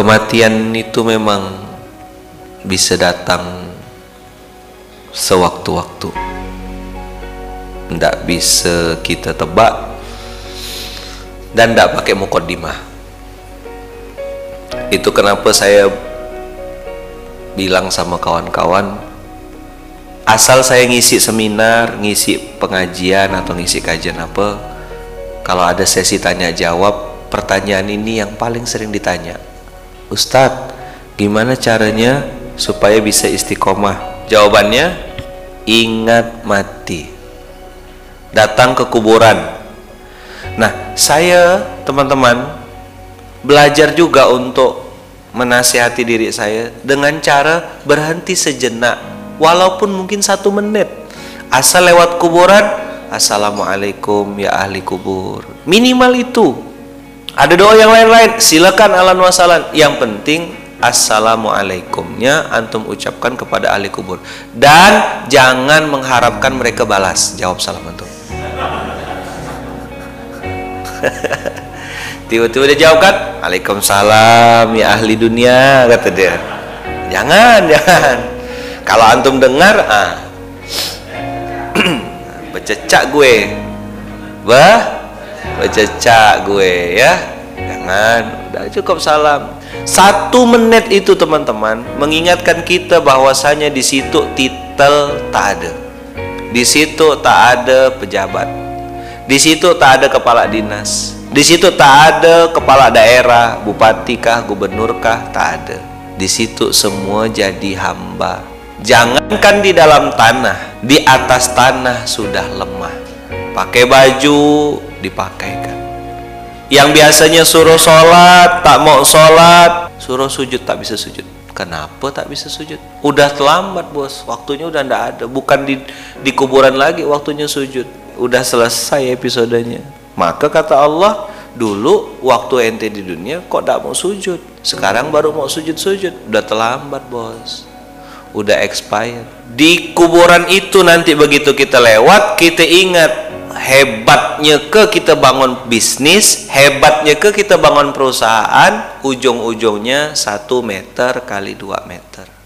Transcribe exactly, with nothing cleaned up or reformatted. Kematian itu memang bisa datang sewaktu-waktu, tidak bisa kita tebak dan tidak pakai mukaddimah. Itu kenapa saya bilang sama kawan-kawan, asal saya ngisi seminar, ngisi pengajian atau ngisi kajian apa, kalau ada sesi tanya jawab, pertanyaan ini yang paling sering ditanya, Ustadz, gimana caranya supaya bisa istiqomah? Jawabannya, ingat mati, datang ke kuburan. Nah, saya teman-teman belajar juga untuk menasihati diri saya dengan cara berhenti sejenak, walaupun mungkin satu menit. Asal lewat kuburan, assalamualaikum ya ahli kubur, minimal itu. Ada doa yang lain-lain, silakan alan wasalan, yang penting assalamualaikumnya antum ucapkan kepada ahli kubur. Dan jangan mengharapkan mereka balas jawab salam antum. Tiba-tiba dia jawab kan, waalaikumsalam ya ahli dunia, kata dia. Jangan, jangan. Kalau antum dengar, ah, bececak gue, bah, bececak gue ya, jangan, udah cukup salam. Satu menit itu teman-teman mengingatkan kita bahwasanya di situ titel tak ada, di situ tak ada pejabat, di situ tak ada kepala dinas, di situ tak ada kepala daerah, bupati kah, gubernur kah, tak ada. Di situ semua jadi hamba. Jangankan di dalam tanah, di atas tanah sudah lemah. Pakai baju dipakaikan. Yang biasanya suruh sholat tak mau sholat, suruh sujud tak bisa sujud. Kenapa tak bisa sujud? Udah terlambat bos, waktunya udah ndak ada. Bukan di, di kuburan lagi waktunya sujud. Udah selesai episodenya. Maka kata Allah, dulu waktu ente di dunia kok tak mau sujud, sekarang baru mau sujud-sujud. Udah terlambat bos, udah expired. Di kuburan itu nanti begitu kita lewat, kita ingat hebatnya ke kita bangun bisnis, hebatnya ke kita bangun perusahaan, ujung-ujungnya satu meter kali dua meter.